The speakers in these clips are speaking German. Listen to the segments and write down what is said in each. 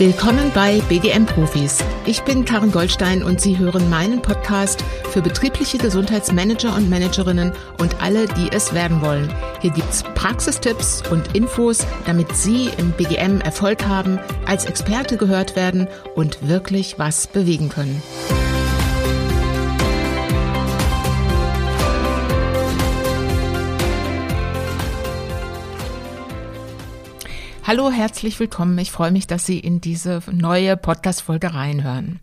Willkommen bei BGM Profis. Ich bin Karin Goldstein und Sie hören meinen Podcast für betriebliche Gesundheitsmanager und Managerinnen und alle, die es werden wollen. Hier gibt's Praxistipps und Infos, damit Sie im BGM Erfolg haben, als Experte gehört werden und wirklich was bewegen können. Hallo, herzlich willkommen. Ich freue mich, dass Sie in diese neue Podcast-Folge reinhören.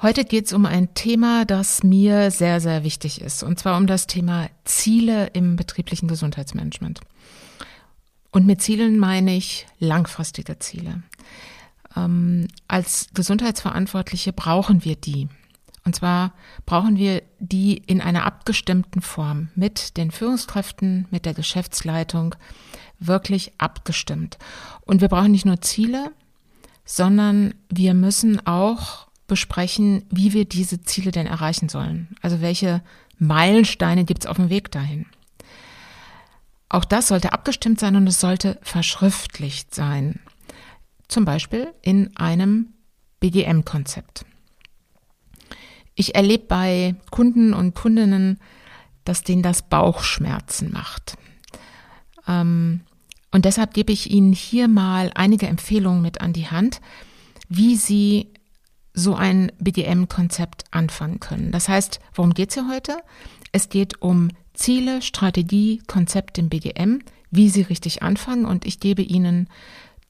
Heute geht es um ein Thema, das mir sehr, sehr wichtig ist. Und zwar um das Thema Ziele im betrieblichen Gesundheitsmanagement. Und mit Zielen meine ich langfristige Ziele. Als Gesundheitsverantwortliche brauchen wir die. Und zwar brauchen wir die in einer abgestimmten Form mit den Führungskräften, mit der Geschäftsleitung, wirklich abgestimmt. Und wir brauchen nicht nur Ziele, sondern wir müssen auch besprechen, wie wir diese Ziele denn erreichen sollen. Also welche Meilensteine gibt es auf dem Weg dahin? Auch das sollte abgestimmt sein und es sollte verschriftlicht sein. Zum Beispiel in einem BGM-Konzept. Ich erlebe bei Kunden und Kundinnen, dass denen das Bauchschmerzen macht. Und deshalb gebe ich Ihnen hier mal einige Empfehlungen mit an die Hand, wie Sie so ein BGM-Konzept anfangen können. Das heißt, worum geht es hier heute? Es geht um Ziele, Strategie, Konzept im BGM, wie Sie richtig anfangen. Und ich gebe Ihnen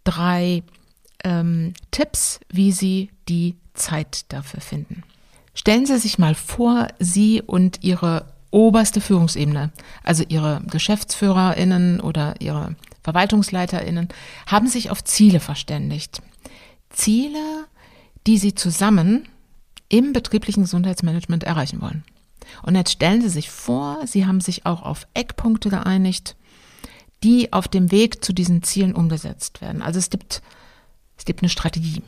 drei Tipps, wie Sie die Zeit dafür finden. Stellen Sie sich mal vor, Sie und Ihre oberste Führungsebene, also Ihre GeschäftsführerInnen oder Ihre VerwaltungsleiterInnen, haben sich auf Ziele verständigt. Ziele, die Sie zusammen im betrieblichen Gesundheitsmanagement erreichen wollen. Und jetzt stellen Sie sich vor, Sie haben sich auch auf Eckpunkte geeinigt, die auf dem Weg zu diesen Zielen umgesetzt werden. Also es gibt eine Strategie.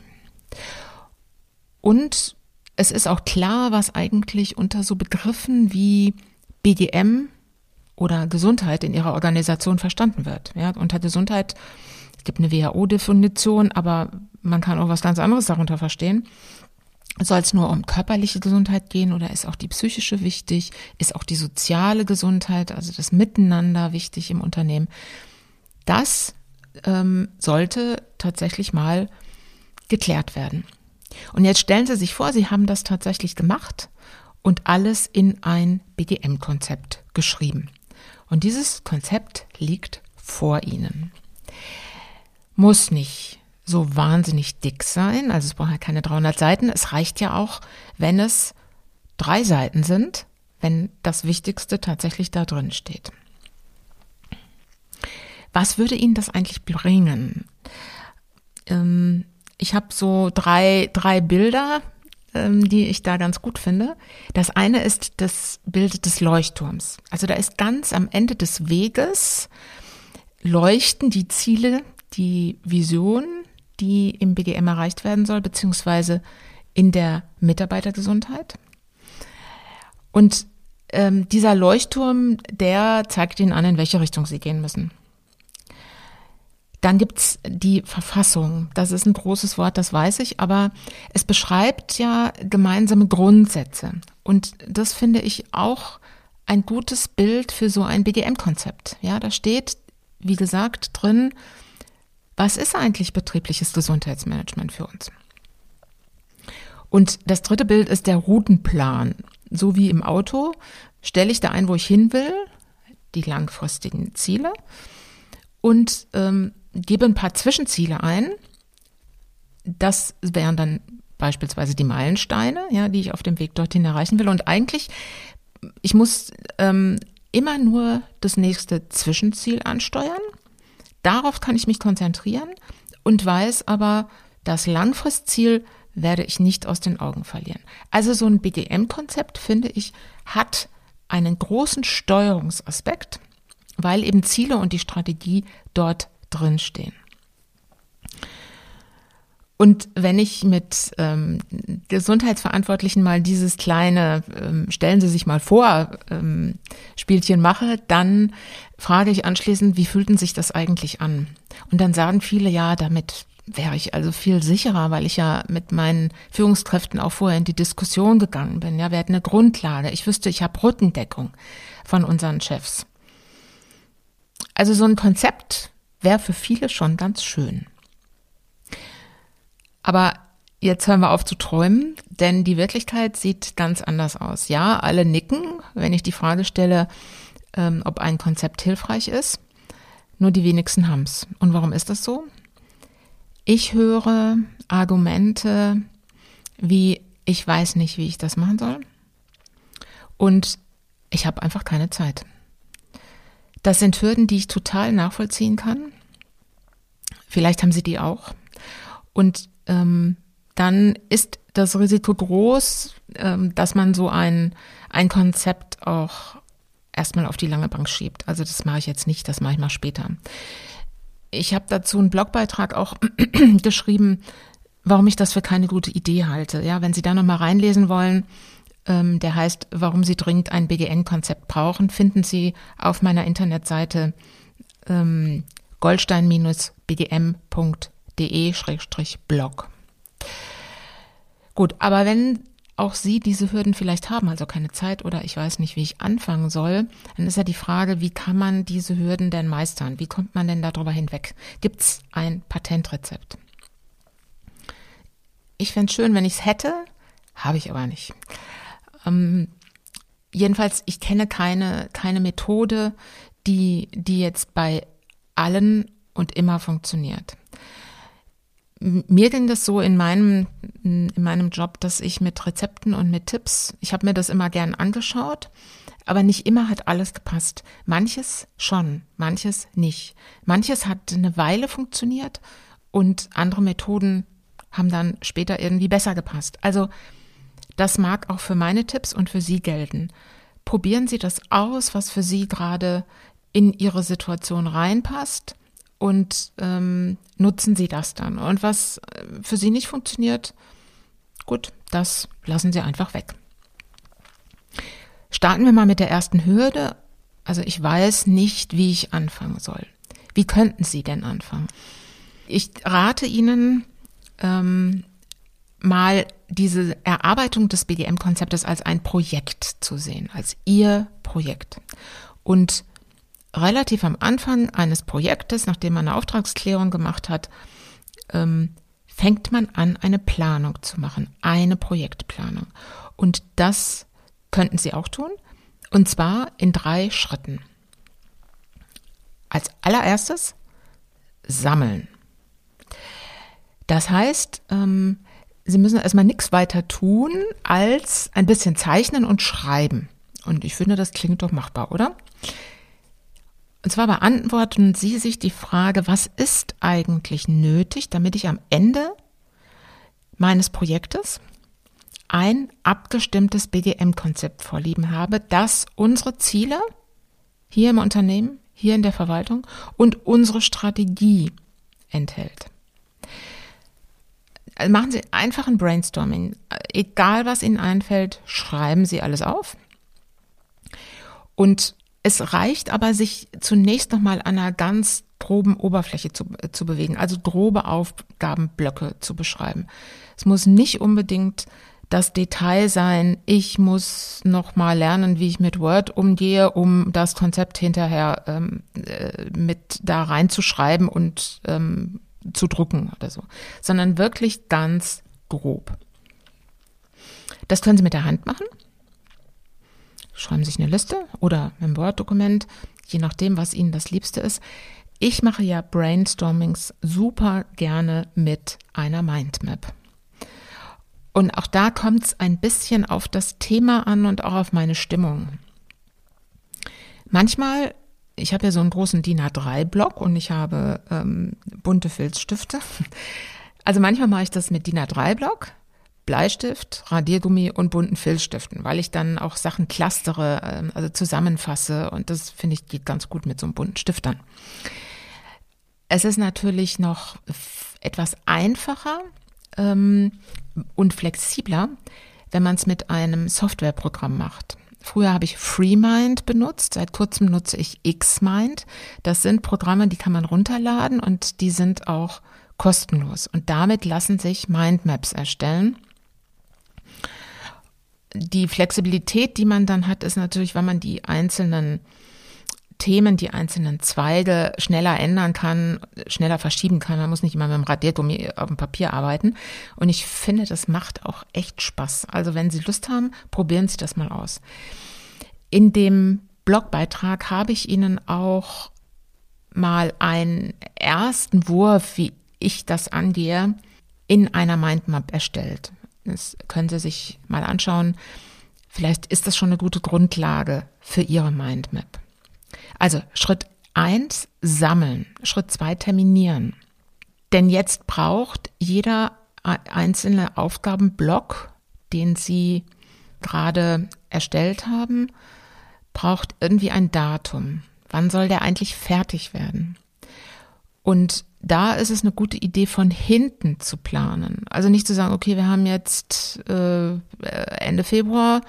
Und es ist auch klar, was eigentlich unter so Begriffen wie BGM oder Gesundheit in Ihrer Organisation verstanden wird. Ja, unter Gesundheit, es gibt eine WHO-Definition, aber man kann auch was ganz anderes darunter verstehen. Soll es nur um körperliche Gesundheit gehen oder ist auch die psychische wichtig? Ist auch die soziale Gesundheit, also das Miteinander wichtig im Unternehmen? Das sollte tatsächlich mal geklärt werden. Und jetzt stellen Sie sich vor, Sie haben das tatsächlich gemacht und alles in ein BGM-Konzept geschrieben. Und dieses Konzept liegt vor Ihnen. Muss nicht so wahnsinnig dick sein, also es braucht ja keine 300 Seiten. Es reicht ja auch, wenn es 3 Seiten sind, wenn das Wichtigste tatsächlich da drin steht. Was würde Ihnen das eigentlich bringen? Ich habe so drei Bilder, die ich da ganz gut finde. Das eine ist das Bild des Leuchtturms. Also da ist ganz am Ende des Weges leuchten die Ziele, die Vision, die im BGM erreicht werden soll, beziehungsweise in der Mitarbeitergesundheit. Und dieser Leuchtturm, der zeigt Ihnen an, in welche Richtung Sie gehen müssen. Dann gibt's die Verfassung. Das ist ein großes Wort, das weiß ich, aber es beschreibt ja gemeinsame Grundsätze. Und das finde ich auch ein gutes Bild für so ein BGM-Konzept. Ja, da steht, wie gesagt, drin, was ist eigentlich betriebliches Gesundheitsmanagement für uns? Und das dritte Bild ist der Routenplan. So wie im Auto stelle ich da ein, wo ich hin will, die langfristigen Ziele, und gebe ein paar Zwischenziele ein. Das wären dann beispielsweise die Meilensteine, ja, die ich auf dem Weg dorthin erreichen will. Und eigentlich, ich muss immer nur das nächste Zwischenziel ansteuern. Darauf kann ich mich konzentrieren und weiß aber, das Langfristziel werde ich nicht aus den Augen verlieren. Also so ein BGM-Konzept, finde ich, hat einen großen Steuerungsaspekt, weil eben Ziele und die Strategie dort drinstehen. Und wenn ich mit Gesundheitsverantwortlichen mal dieses kleine Stellen Sie sich mal vor Spielchen mache, dann frage ich anschließend, wie fühlten sich das eigentlich an? Und dann sagen viele, ja, damit wäre ich also viel sicherer, weil ich ja mit meinen Führungskräften auch vorher in die Diskussion gegangen bin. Ja, wir hatten eine Grundlage. Ich wüsste, ich habe Rückendeckung von unseren Chefs. Also so ein Konzept wäre für viele schon ganz schön. Aber jetzt hören wir auf zu träumen, denn die Wirklichkeit sieht ganz anders aus. Ja, alle nicken, wenn ich die Frage stelle, ob ein Konzept hilfreich ist. Nur die wenigsten haben es. Und warum ist das so? Ich höre Argumente wie, ich weiß nicht, wie ich das machen soll und ich habe einfach keine Zeit. Das sind Hürden, die ich total nachvollziehen kann. Vielleicht haben Sie die auch. Und dann ist das Risiko groß, dass man so ein Konzept auch erstmal auf die lange Bank schiebt. Also das mache ich jetzt nicht, das mache ich mal später. Ich habe dazu einen Blogbeitrag auch geschrieben, warum ich das für keine gute Idee halte. Ja, wenn Sie da nochmal reinlesen wollen, der heißt, warum Sie dringend ein BGM-Konzept brauchen, finden Sie auf meiner Internetseite goldstein-bgm.de/blog. Gut, aber wenn auch Sie diese Hürden vielleicht haben, also keine Zeit oder ich weiß nicht, wie ich anfangen soll, dann ist ja die Frage, wie kann man diese Hürden denn meistern? Wie kommt man denn darüber hinweg? Gibt es ein Patentrezept? Ich fände es schön, wenn ich es hätte, habe ich aber nicht. Jedenfalls, ich kenne keine Methode, die jetzt bei allen und immer funktioniert. Mir ging das so in meinem Job, dass ich mit Rezepten und mit Tipps, ich habe mir das immer gern angeschaut, aber nicht immer hat alles gepasst. Manches schon, manches nicht. Manches hat eine Weile funktioniert und andere Methoden haben dann später irgendwie besser gepasst. Also das mag auch für meine Tipps und für Sie gelten. Probieren Sie das aus, was für Sie gerade in Ihre Situation reinpasst. Und nutzen Sie das dann. Und was für Sie nicht funktioniert, gut, das lassen Sie einfach weg. Starten wir mal mit der ersten Hürde. Also ich weiß nicht, wie ich anfangen soll. Wie könnten Sie denn anfangen? Ich rate Ihnen, mal diese Erarbeitung des BGM-Konzeptes als ein Projekt zu sehen, als Ihr Projekt. Und relativ am Anfang eines Projektes, nachdem man eine Auftragsklärung gemacht hat, fängt man an, eine Planung zu machen, eine Projektplanung. Und das könnten Sie auch tun, und zwar in 3 Schritten. Als allererstes sammeln. Das heißt, Sie müssen erstmal nichts weiter tun, als ein bisschen zeichnen und schreiben. Und ich finde, das klingt doch machbar, oder? Und zwar beantworten Sie sich die Frage, was ist eigentlich nötig, damit ich am Ende meines Projektes ein abgestimmtes BGM-Konzept vorliegen habe, das unsere Ziele hier im Unternehmen, hier in der Verwaltung und unsere Strategie enthält. Also machen Sie einfach ein Brainstorming. Egal, was Ihnen einfällt, schreiben Sie alles auf. Und es reicht aber, sich zunächst nochmal an einer ganz groben Oberfläche zu bewegen, also grobe Aufgabenblöcke zu beschreiben. Es muss nicht unbedingt das Detail sein, ich muss nochmal lernen, wie ich mit Word umgehe, um das Konzept hinterher mit da reinzuschreiben und zu drucken oder so, sondern wirklich ganz grob. Das können Sie mit der Hand machen. Schreiben Sie sich eine Liste oder ein Word-Dokument, je nachdem, was Ihnen das Liebste ist. Ich mache ja Brainstormings super gerne mit einer Mindmap. Und auch da kommt es ein bisschen auf das Thema an und auch auf meine Stimmung. Manchmal, ich habe ja so einen großen DIN A3-Block und ich habe bunte Filzstifte. Also manchmal mache ich das mit DIN A3-Block. Bleistift, Radiergummi und bunten Filzstiften, weil ich dann auch Sachen clustere, also zusammenfasse und das, finde ich, geht ganz gut mit so einem bunten Stift dann. Es ist natürlich noch etwas einfacher und flexibler, wenn man es mit einem Softwareprogramm macht. Früher habe ich FreeMind benutzt, seit kurzem nutze ich XMind. Das sind Programme, die kann man runterladen und die sind auch kostenlos. Und damit lassen sich Mindmaps erstellen. Die Flexibilität, die man dann hat, ist natürlich, weil man die einzelnen Themen, die einzelnen Zweige schneller ändern kann, schneller verschieben kann. Man muss nicht immer mit dem Radiergummi auf dem Papier arbeiten. Und ich finde, das macht auch echt Spaß. Also wenn Sie Lust haben, probieren Sie das mal aus. In dem Blogbeitrag habe ich Ihnen auch mal einen ersten Wurf, wie ich das angehe, in einer Mindmap erstellt. Das können Sie sich mal anschauen. Vielleicht ist das schon eine gute Grundlage für Ihre Mindmap. Also Schritt 1, sammeln. Schritt 2, terminieren. Denn jetzt braucht jeder einzelne Aufgabenblock, den Sie gerade erstellt haben, braucht irgendwie ein Datum. Wann soll der eigentlich fertig werden? Und da ist es eine gute Idee, von hinten zu planen. Also nicht zu sagen, okay, wir haben jetzt Ende Februar,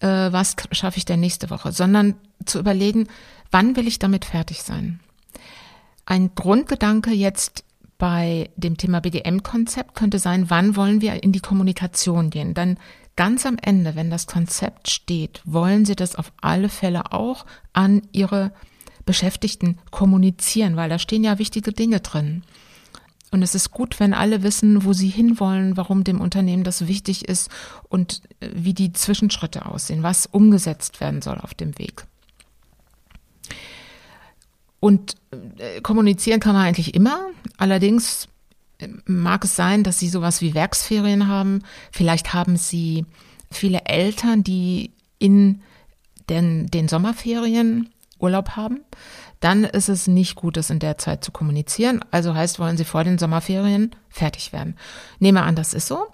was schaffe ich denn nächste Woche? Sondern zu überlegen, wann will ich damit fertig sein? Ein Grundgedanke jetzt bei dem Thema BGM-Konzept könnte sein, wann wollen wir in die Kommunikation gehen? Dann ganz am Ende, wenn das Konzept steht, wollen Sie das auf alle Fälle auch an Ihre Beschäftigten kommunizieren, weil da stehen ja wichtige Dinge drin. Und es ist gut, wenn alle wissen, wo sie hinwollen, warum dem Unternehmen das wichtig ist und wie die Zwischenschritte aussehen, was umgesetzt werden soll auf dem Weg. Und kommunizieren kann man eigentlich immer. Allerdings mag es sein, dass Sie sowas wie Werksferien haben. Vielleicht haben Sie viele Eltern, die in den Sommerferien Urlaub haben. Dann ist es nicht gut, das in der Zeit zu kommunizieren. Also heißt, wollen Sie vor den Sommerferien fertig werden. Nehmen wir an, das ist so.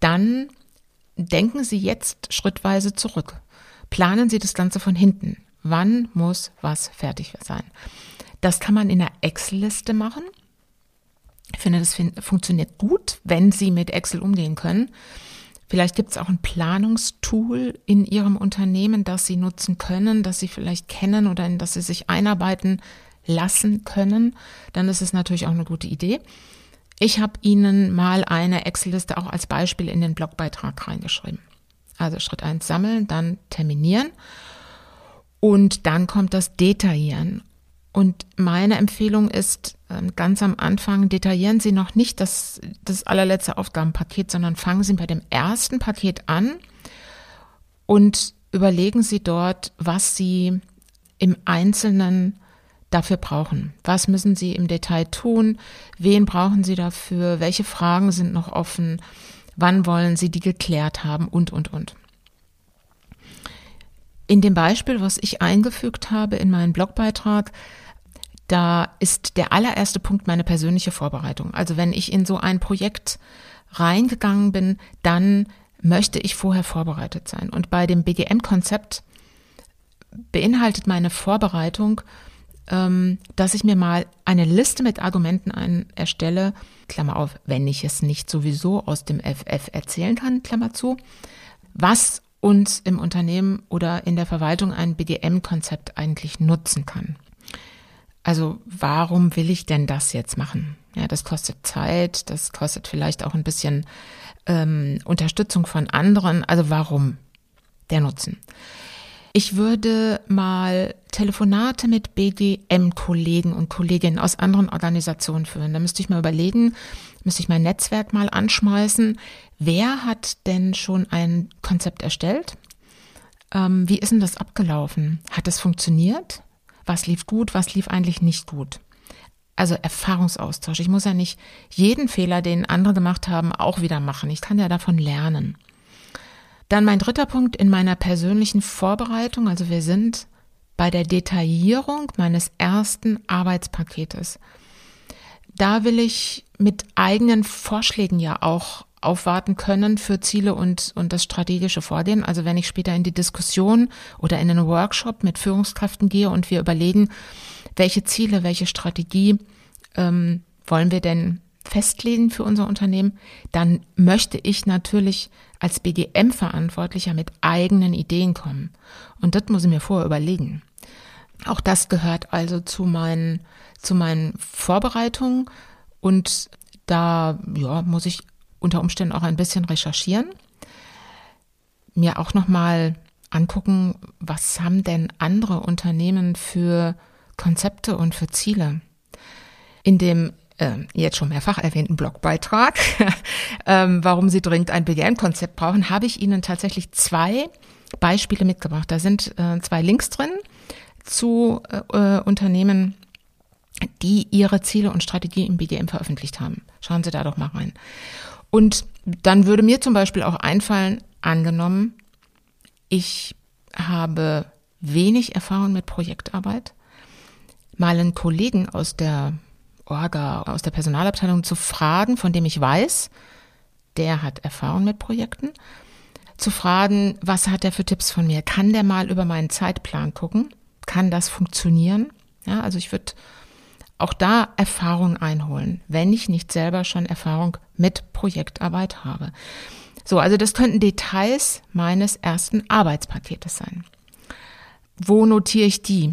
Dann denken Sie jetzt schrittweise zurück. Planen Sie das Ganze von hinten. Wann muss was fertig sein? Das kann man in einer Excel-Liste machen. Ich finde, das funktioniert gut, wenn Sie mit Excel umgehen können. Vielleicht gibt es auch ein Planungstool in Ihrem Unternehmen, das Sie nutzen können, das Sie vielleicht kennen oder in das Sie sich einarbeiten lassen können. Dann ist es natürlich auch eine gute Idee. Ich habe Ihnen mal eine Excel-Liste auch als Beispiel in den Blogbeitrag reingeschrieben. Also Schritt 1 sammeln, dann terminieren und dann kommt das Detaillieren. Und meine Empfehlung ist, ganz am Anfang detaillieren Sie noch nicht das allerletzte Aufgabenpaket, sondern fangen Sie bei dem ersten Paket an und überlegen Sie dort, was Sie im Einzelnen dafür brauchen. Was müssen Sie im Detail tun? Wen brauchen Sie dafür? Welche Fragen sind noch offen? Wann wollen Sie die geklärt haben? Und. In dem Beispiel, was ich eingefügt habe in meinen Blogbeitrag, da ist der allererste Punkt meine persönliche Vorbereitung. Also wenn ich in so ein Projekt reingegangen bin, dann möchte ich vorher vorbereitet sein. Und bei dem BGM-Konzept beinhaltet meine Vorbereitung, dass ich mir mal eine Liste mit Argumenten erstelle, Klammer auf, wenn ich es nicht sowieso aus dem FF erzählen kann, Klammer zu, was uns im Unternehmen oder in der Verwaltung ein BGM-Konzept eigentlich nutzen kann. Also warum will ich denn das jetzt machen? Ja, das kostet Zeit, das kostet vielleicht auch ein bisschen Unterstützung von anderen. Also warum der Nutzen? Ich würde mal Telefonate mit BGM-Kollegen und Kolleginnen aus anderen Organisationen führen. Da müsste ich mal überlegen, müsste ich mein Netzwerk mal anschmeißen. Wer hat denn schon ein Konzept erstellt? Wie ist denn das abgelaufen? Hat das funktioniert? Was lief gut, was lief eigentlich nicht gut? Also Erfahrungsaustausch. Ich muss ja nicht jeden Fehler, den andere gemacht haben, auch wieder machen. Ich kann ja davon lernen. Dann mein dritter Punkt in meiner persönlichen Vorbereitung. Also wir sind bei der Detaillierung meines ersten Arbeitspaketes. Da will ich mit eigenen Vorschlägen ja auch aufwarten können für Ziele und das strategische Vorgehen. Also wenn ich später in die Diskussion oder in einen Workshop mit Führungskräften gehe und wir überlegen, welche Ziele, welche Strategie wollen wir denn festlegen für unser Unternehmen, dann möchte ich natürlich als BGM-Verantwortlicher mit eigenen Ideen kommen. Und das muss ich mir vorher überlegen. Auch das gehört also zu meinen Vorbereitungen Und da muss ich unter Umständen auch ein bisschen recherchieren, mir auch nochmal angucken, was haben denn andere Unternehmen für Konzepte und für Ziele. In dem jetzt schon mehrfach erwähnten Blogbeitrag, warum Sie dringend ein BGM-Konzept brauchen, habe ich Ihnen tatsächlich 2 Beispiele mitgebracht. Da sind 2 Links drin zu Unternehmen, die ihre Ziele und Strategie im BGM veröffentlicht haben. Schauen Sie da doch mal rein. Und dann würde mir zum Beispiel auch einfallen, angenommen, ich habe wenig Erfahrung mit Projektarbeit, mal einen Kollegen aus der Orga, aus der Personalabteilung zu fragen, von dem ich weiß, der hat Erfahrung mit Projekten, zu fragen, was hat der für Tipps von mir? Kann der mal über meinen Zeitplan gucken? Kann das funktionieren? Ja, also ich würde auch da Erfahrung einholen, wenn ich nicht selber schon Erfahrung mit Projektarbeit habe. So, also das könnten Details meines ersten Arbeitspaketes sein. Wo notiere ich die?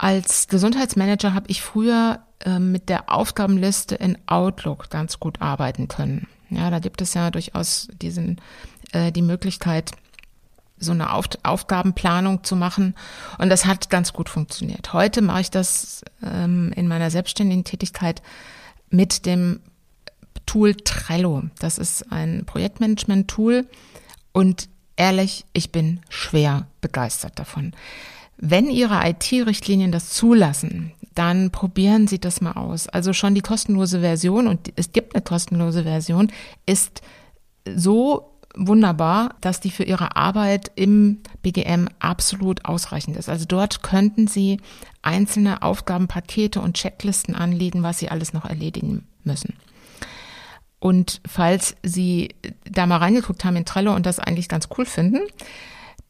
Als Gesundheitsmanager habe ich früher mit der Aufgabenliste in Outlook ganz gut arbeiten können. Ja, da gibt es ja durchaus die Möglichkeit, so eine Aufgabenplanung zu machen. Und das hat ganz gut funktioniert. Heute mache ich das in meiner selbstständigen Tätigkeit mit dem Tool Trello. Das ist ein Projektmanagement-Tool. Und ehrlich, ich bin schwer begeistert davon. Wenn Ihre IT-Richtlinien das zulassen, dann probieren Sie das mal aus. Also schon die kostenlose Version, und es gibt eine kostenlose Version, ist so wunderbar, dass die für Ihre Arbeit im BGM absolut ausreichend ist. Also dort könnten Sie einzelne Aufgabenpakete und Checklisten anlegen, was Sie alles noch erledigen müssen. Und falls Sie da mal reingeguckt haben in Trello und das eigentlich ganz cool finden,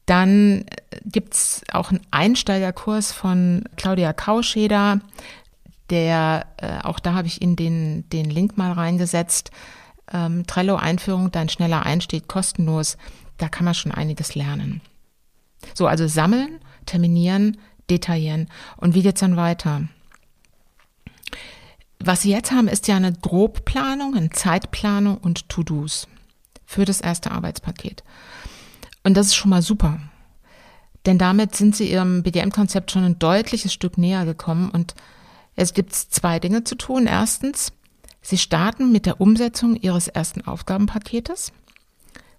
dann gibt's auch einen Einsteigerkurs von Claudia Kauscheder, auch da habe ich Ihnen den Link mal reingesetzt. Trello Einführung, dein schneller Einstieg, kostenlos. Da kann man schon einiges lernen. So, also sammeln, terminieren, detaillieren. Und wie geht's dann weiter? Was Sie jetzt haben, ist ja eine Grobplanung, eine Zeitplanung und To-Dos für das erste Arbeitspaket. Und das ist schon mal super, denn damit sind Sie Ihrem BGM-Konzept schon ein deutliches Stück näher gekommen, und es gibt 2 Dinge zu tun. Erstens, Sie starten mit der Umsetzung Ihres ersten Aufgabenpaketes,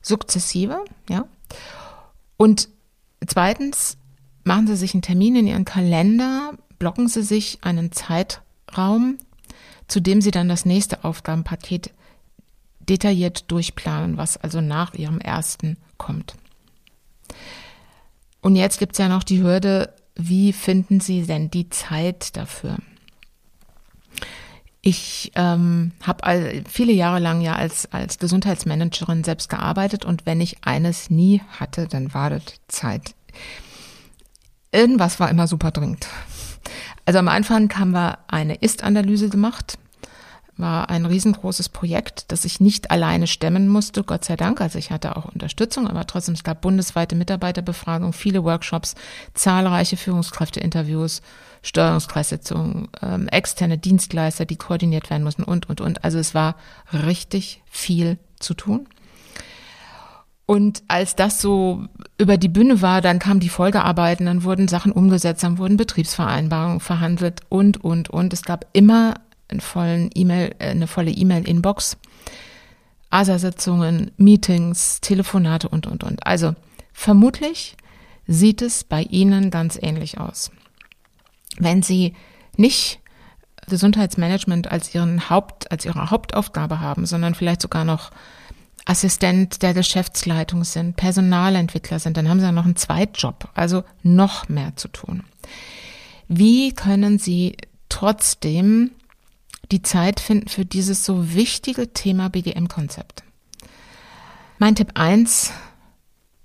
sukzessive, ja. Und zweitens, machen Sie sich einen Termin in Ihren Kalender, blocken Sie sich einen Zeitraum, zu dem Sie dann das nächste Aufgabenpaket detailliert durchplanen, was also nach Ihrem ersten kommt. Und jetzt gibt es ja noch die Hürde, wie finden Sie denn die Zeit dafür? Ich habe viele Jahre lang ja als Gesundheitsmanagerin selbst gearbeitet, und wenn ich eines nie hatte, dann war das Zeit. Irgendwas war immer super dringend. Also am Anfang haben wir eine Ist-Analyse gemacht, war ein riesengroßes Projekt, das ich nicht alleine stemmen musste, Gott sei Dank. Also ich hatte auch Unterstützung, aber trotzdem, es gab bundesweite Mitarbeiterbefragungen, viele Workshops, zahlreiche Führungskräfteinterviews, Steuerungskreissitzungen, externe Dienstleister, die koordiniert werden mussten und. Also es war richtig viel zu tun. Und als das so über die Bühne war, dann kamen die Folgearbeiten, dann wurden Sachen umgesetzt, dann wurden Betriebsvereinbarungen verhandelt und. Es gab immer eine volle E-Mail-Inbox, ASA-Sitzungen, Meetings, Telefonate und. Also vermutlich sieht es bei Ihnen ganz ähnlich aus. Wenn Sie nicht Gesundheitsmanagement als Ihre Hauptaufgabe haben, sondern vielleicht sogar noch Assistent der Geschäftsleitung sind, Personalentwickler sind, dann haben Sie ja noch einen Zweitjob, also noch mehr zu tun. Wie können Sie trotzdem die Zeit finden für dieses so wichtige Thema BGM-Konzept? Mein Tipp 1,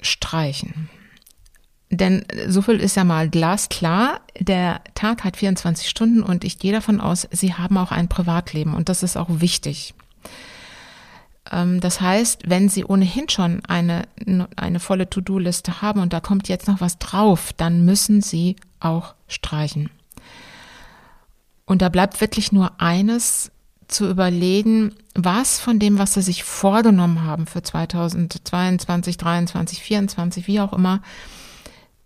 streichen. Denn so viel ist ja mal glasklar, der Tag hat 24 Stunden und ich gehe davon aus, Sie haben auch ein Privatleben, und das ist auch wichtig. Das heißt, wenn Sie ohnehin schon eine volle To-Do-Liste haben und da kommt jetzt noch was drauf, dann müssen Sie auch streichen. Und da bleibt wirklich nur eines zu überlegen, was von dem, was sie sich vorgenommen haben für 2022, 2023, 2024, wie auch immer,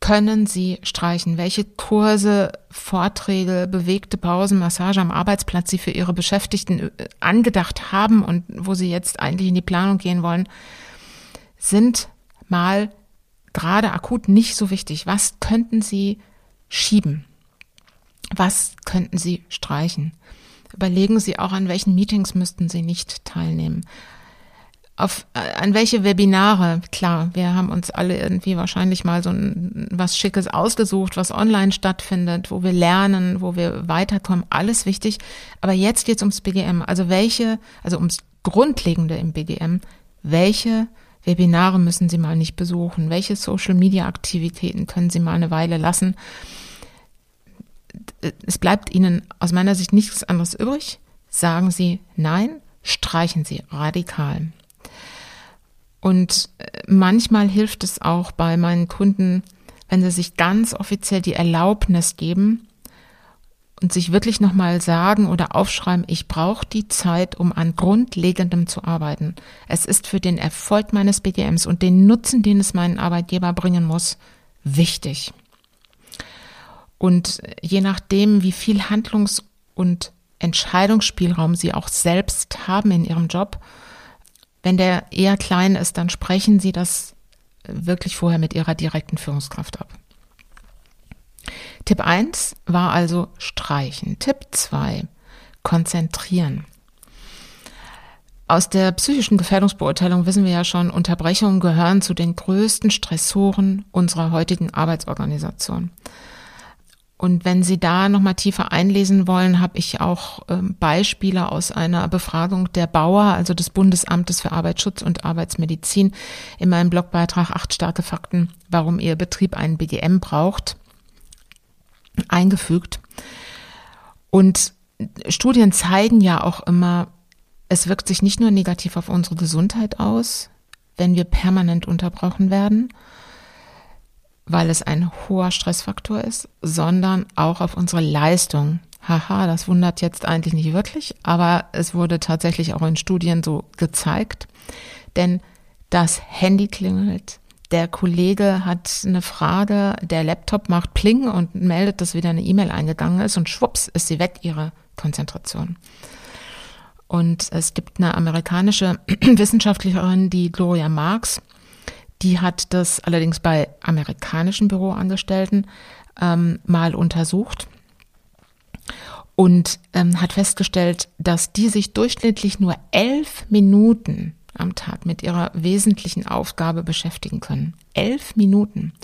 können sie streichen? Welche Kurse, Vorträge, bewegte Pausen, Massage am Arbeitsplatz sie für ihre Beschäftigten angedacht haben und wo sie jetzt eigentlich in die Planung gehen wollen, sind mal gerade akut nicht so wichtig. Was könnten sie schieben? Was könnten sie streichen? Überlegen Sie auch, an welchen Meetings müssten Sie nicht teilnehmen. An welche Webinare? Klar, wir haben uns alle irgendwie wahrscheinlich mal so was Schickes ausgesucht, was online stattfindet, wo wir lernen, wo wir weiterkommen, alles wichtig. Aber jetzt geht's ums BGM. Also ums Grundlegende im BGM. Welche Webinare müssen Sie mal nicht besuchen? Welche Social-Media-Aktivitäten können Sie mal eine Weile lassen? Es bleibt Ihnen aus meiner Sicht nichts anderes übrig. Sagen Sie nein, streichen Sie radikal. Und manchmal hilft es auch bei meinen Kunden, wenn sie sich ganz offiziell die Erlaubnis geben und sich wirklich nochmal sagen oder aufschreiben, ich brauche die Zeit, um an Grundlegendem zu arbeiten. Es ist für den Erfolg meines BGMs und den Nutzen, den es meinen Arbeitgeber bringen muss, wichtig. Und je nachdem, wie viel Handlungs- und Entscheidungsspielraum Sie auch selbst haben in Ihrem Job, wenn der eher klein ist, dann sprechen Sie das wirklich vorher mit Ihrer direkten Führungskraft ab. Tipp 1 war also streichen. Tipp 2, konzentrieren. Aus der psychischen Gefährdungsbeurteilung wissen wir ja schon, Unterbrechungen gehören zu den größten Stressoren unserer heutigen Arbeitsorganisation. Und wenn Sie da nochmal tiefer einlesen wollen, habe ich auch Beispiele aus einer Befragung der Bauer, also des Bundesamtes für Arbeitsschutz und Arbeitsmedizin, in meinem Blogbeitrag 8 starke Fakten, warum Ihr Betrieb einen BGM braucht, eingefügt. Und Studien zeigen ja auch immer, es wirkt sich nicht nur negativ auf unsere Gesundheit aus, wenn wir permanent unterbrochen werden, weil es ein hoher Stressfaktor ist, sondern auch auf unsere Leistung. Haha, das wundert jetzt eigentlich nicht wirklich, aber es wurde tatsächlich auch in Studien so gezeigt. Denn das Handy klingelt, der Kollege hat eine Frage, der Laptop macht Pling und meldet, dass wieder eine E-Mail eingegangen ist und schwupps ist sie weg, ihre Konzentration. Und es gibt eine amerikanische Wissenschaftlerin, die Gloria Marks, die hat das allerdings bei amerikanischen Büroangestellten mal untersucht und hat festgestellt, dass die sich durchschnittlich nur 11 Minuten am Tag mit ihrer wesentlichen Aufgabe beschäftigen können. 11 Minuten,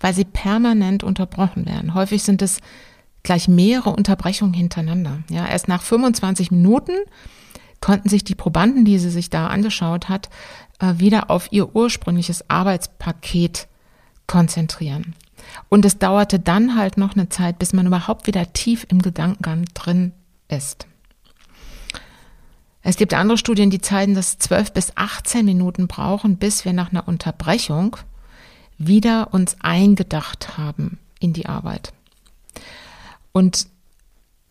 weil sie permanent unterbrochen werden. Häufig sind es gleich mehrere Unterbrechungen hintereinander. Ja, erst nach 25 Minuten konnten sich die Probanden, die sie sich da angeschaut hat, wieder auf ihr ursprüngliches Arbeitspaket konzentrieren. Und es dauerte dann halt noch eine Zeit, bis man überhaupt wieder tief im Gedankengang drin ist. Es gibt andere Studien, die zeigen, dass 12 bis 18 Minuten brauchen, bis wir nach einer Unterbrechung wieder uns eingedacht haben in die Arbeit. Und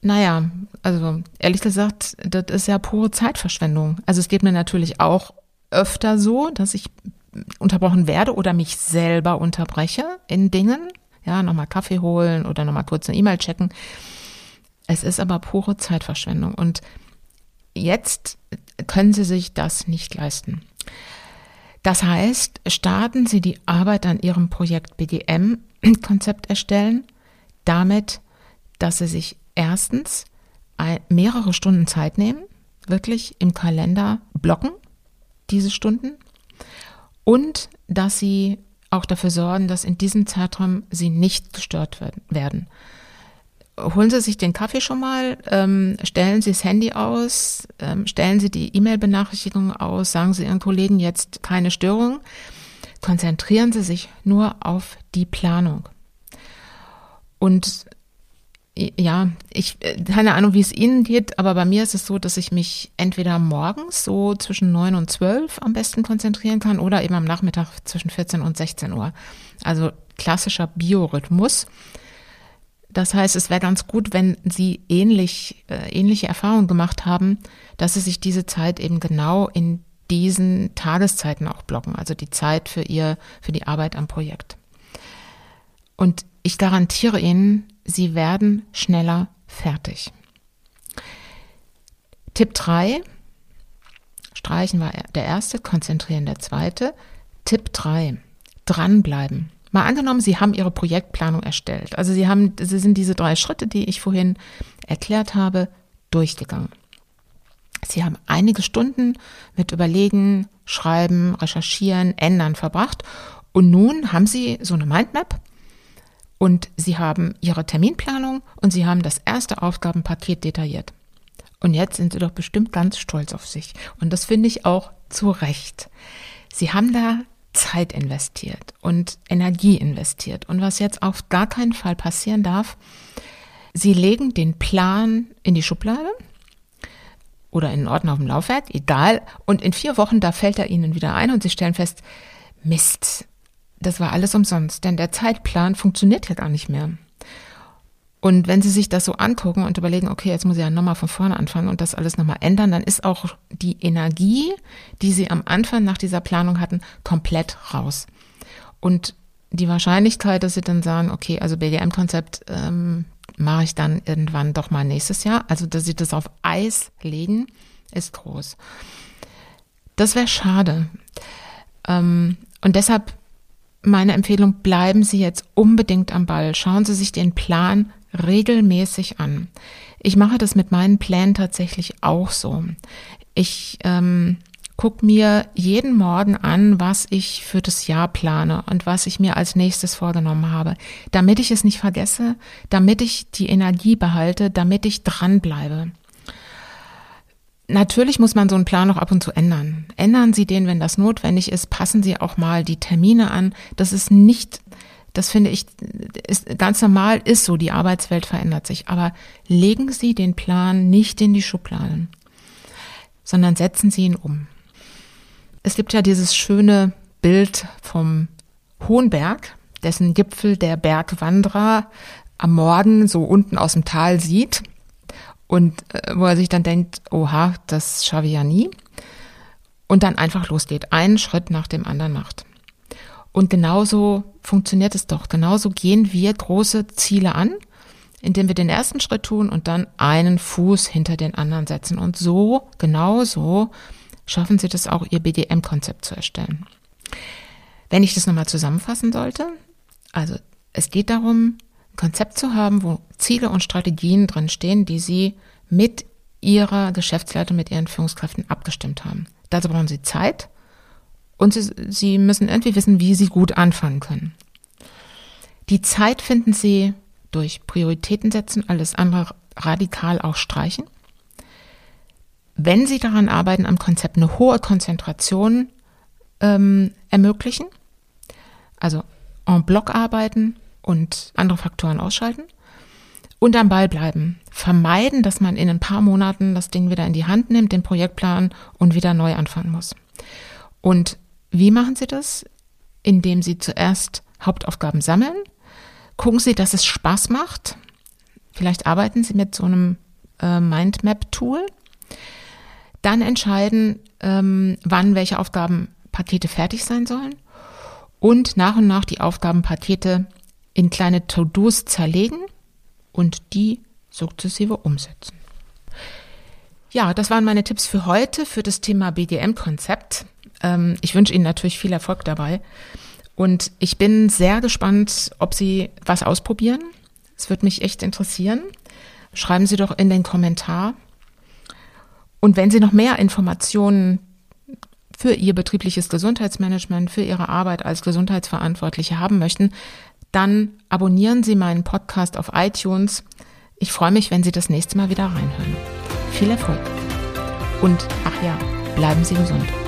naja, also ehrlich gesagt, das ist ja pure Zeitverschwendung. Also es geht mir natürlich auch öfter so, dass ich unterbrochen werde oder mich selber unterbreche in Dingen. Ja, nochmal Kaffee holen oder nochmal kurz eine E-Mail checken. Es ist aber pure Zeitverschwendung und jetzt können Sie sich das nicht leisten. Das heißt, starten Sie die Arbeit an Ihrem Projekt BGM-Konzept erstellen, damit, dass Sie sich erstens mehrere Stunden Zeit nehmen, wirklich im Kalender blocken, diese Stunden, und dass Sie auch dafür sorgen, dass in diesem Zeitraum Sie nicht gestört werden. Holen Sie sich den Kaffee schon mal, stellen Sie das Handy aus, stellen Sie die E-Mail-Benachrichtigung aus, sagen Sie Ihren Kollegen jetzt keine Störung, konzentrieren Sie sich nur auf die Planung. Und ja, ich keine Ahnung, wie es Ihnen geht, aber bei mir ist es so, dass ich mich entweder morgens so zwischen 9 und 12 am besten konzentrieren kann oder eben am Nachmittag zwischen 14 und 16 Uhr. Also klassischer Biorhythmus. Das heißt, es wäre ganz gut, wenn Sie ähnliche Erfahrungen gemacht haben, dass Sie sich diese Zeit eben genau in diesen Tageszeiten auch blocken, also die Zeit für die Arbeit am Projekt. Und ich garantiere Ihnen, Sie werden schneller fertig. Tipp 3, streichen war der erste, konzentrieren der zweite. Tipp 3, dranbleiben. Mal angenommen, Sie haben Ihre Projektplanung erstellt. Also Sie sind diese 3 Schritte, die ich vorhin erklärt habe, durchgegangen. Sie haben einige Stunden mit Überlegen, Schreiben, Recherchieren, Ändern verbracht. Und nun haben Sie so eine Mindmap und Sie haben Ihre Terminplanung und Sie haben das erste Aufgabenpaket detailliert. Und jetzt sind Sie doch bestimmt ganz stolz auf sich. Und das finde ich auch zu Recht. Sie haben da Zeit investiert und Energie investiert. Und was jetzt auf gar keinen Fall passieren darf, Sie legen den Plan in die Schublade oder in einen Ordner auf dem Laufwerk, egal. Und in 4 Wochen, da fällt er Ihnen wieder ein und Sie stellen fest, Mist, das war alles umsonst, denn der Zeitplan funktioniert ja gar nicht mehr. Und wenn Sie sich das so angucken und überlegen, okay, jetzt muss ich ja nochmal von vorne anfangen und das alles nochmal ändern, dann ist auch die Energie, die Sie am Anfang nach dieser Planung hatten, komplett raus. Und die Wahrscheinlichkeit, dass Sie dann sagen, okay, also BGM-Konzept mache ich dann irgendwann doch mal nächstes Jahr, also dass Sie das auf Eis legen, ist groß. Das wäre schade. Und deshalb meine Empfehlung, bleiben Sie jetzt unbedingt am Ball. Schauen Sie sich den Plan regelmäßig an. Ich mache das mit meinen Plänen tatsächlich auch so. Ich gucke mir jeden Morgen an, was ich für das Jahr plane und was ich mir als nächstes vorgenommen habe, damit ich es nicht vergesse, damit ich die Energie behalte, damit ich dranbleibe. Natürlich muss man so einen Plan noch ab und zu ändern. Ändern Sie den, wenn das notwendig ist. Passen Sie auch mal die Termine an. Das finde ich, ist ganz normal, ist so. Die Arbeitswelt verändert sich. Aber legen Sie den Plan nicht in die Schubladen, sondern setzen Sie ihn um. Es gibt ja dieses schöne Bild vom hohen Berg, dessen Gipfel der Bergwanderer am Morgen so unten aus dem Tal sieht. Und wo er sich dann denkt, oha, das schaffe ich ja nie. Und dann einfach losgeht, einen Schritt nach dem anderen macht. Und genauso funktioniert es doch. Genauso gehen wir große Ziele an, indem wir den ersten Schritt tun und dann einen Fuß hinter den anderen setzen. Und so, genauso schaffen Sie das auch, Ihr BGM-Konzept zu erstellen. Wenn ich das nochmal zusammenfassen sollte, also es geht darum, Konzept zu haben, wo Ziele und Strategien drin stehen, die Sie mit Ihrer Geschäftsleitung, mit Ihren Führungskräften abgestimmt haben. Dazu brauchen Sie Zeit und Sie müssen irgendwie wissen, wie Sie gut anfangen können. Die Zeit finden Sie durch Prioritäten setzen, alles andere radikal auch streichen. Wenn Sie daran arbeiten, am Konzept eine hohe Konzentration ermöglichen, also en bloc arbeiten, und andere Faktoren ausschalten und am Ball bleiben. Vermeiden, dass man in ein paar Monaten das Ding wieder in die Hand nimmt, den Projektplan und wieder neu anfangen muss. Und wie machen Sie das? Indem Sie zuerst Hauptaufgaben sammeln, gucken Sie, dass es Spaß macht. Vielleicht arbeiten Sie mit so einem Mindmap-Tool. Dann entscheiden, wann welche Aufgabenpakete fertig sein sollen und nach die Aufgabenpakete in kleine To-Dos zerlegen und die sukzessive umsetzen. Ja, das waren meine Tipps für heute, für das Thema BGM-Konzept. Ich wünsche Ihnen natürlich viel Erfolg dabei und ich bin sehr gespannt, ob Sie was ausprobieren. Es würde mich echt interessieren. Schreiben Sie doch in den Kommentar. Und wenn Sie noch mehr Informationen für Ihr betriebliches Gesundheitsmanagement, für Ihre Arbeit als Gesundheitsverantwortliche haben möchten, dann abonnieren Sie meinen Podcast auf iTunes. Ich freue mich, wenn Sie das nächste Mal wieder reinhören. Viel Erfolg. Und ach ja, bleiben Sie gesund.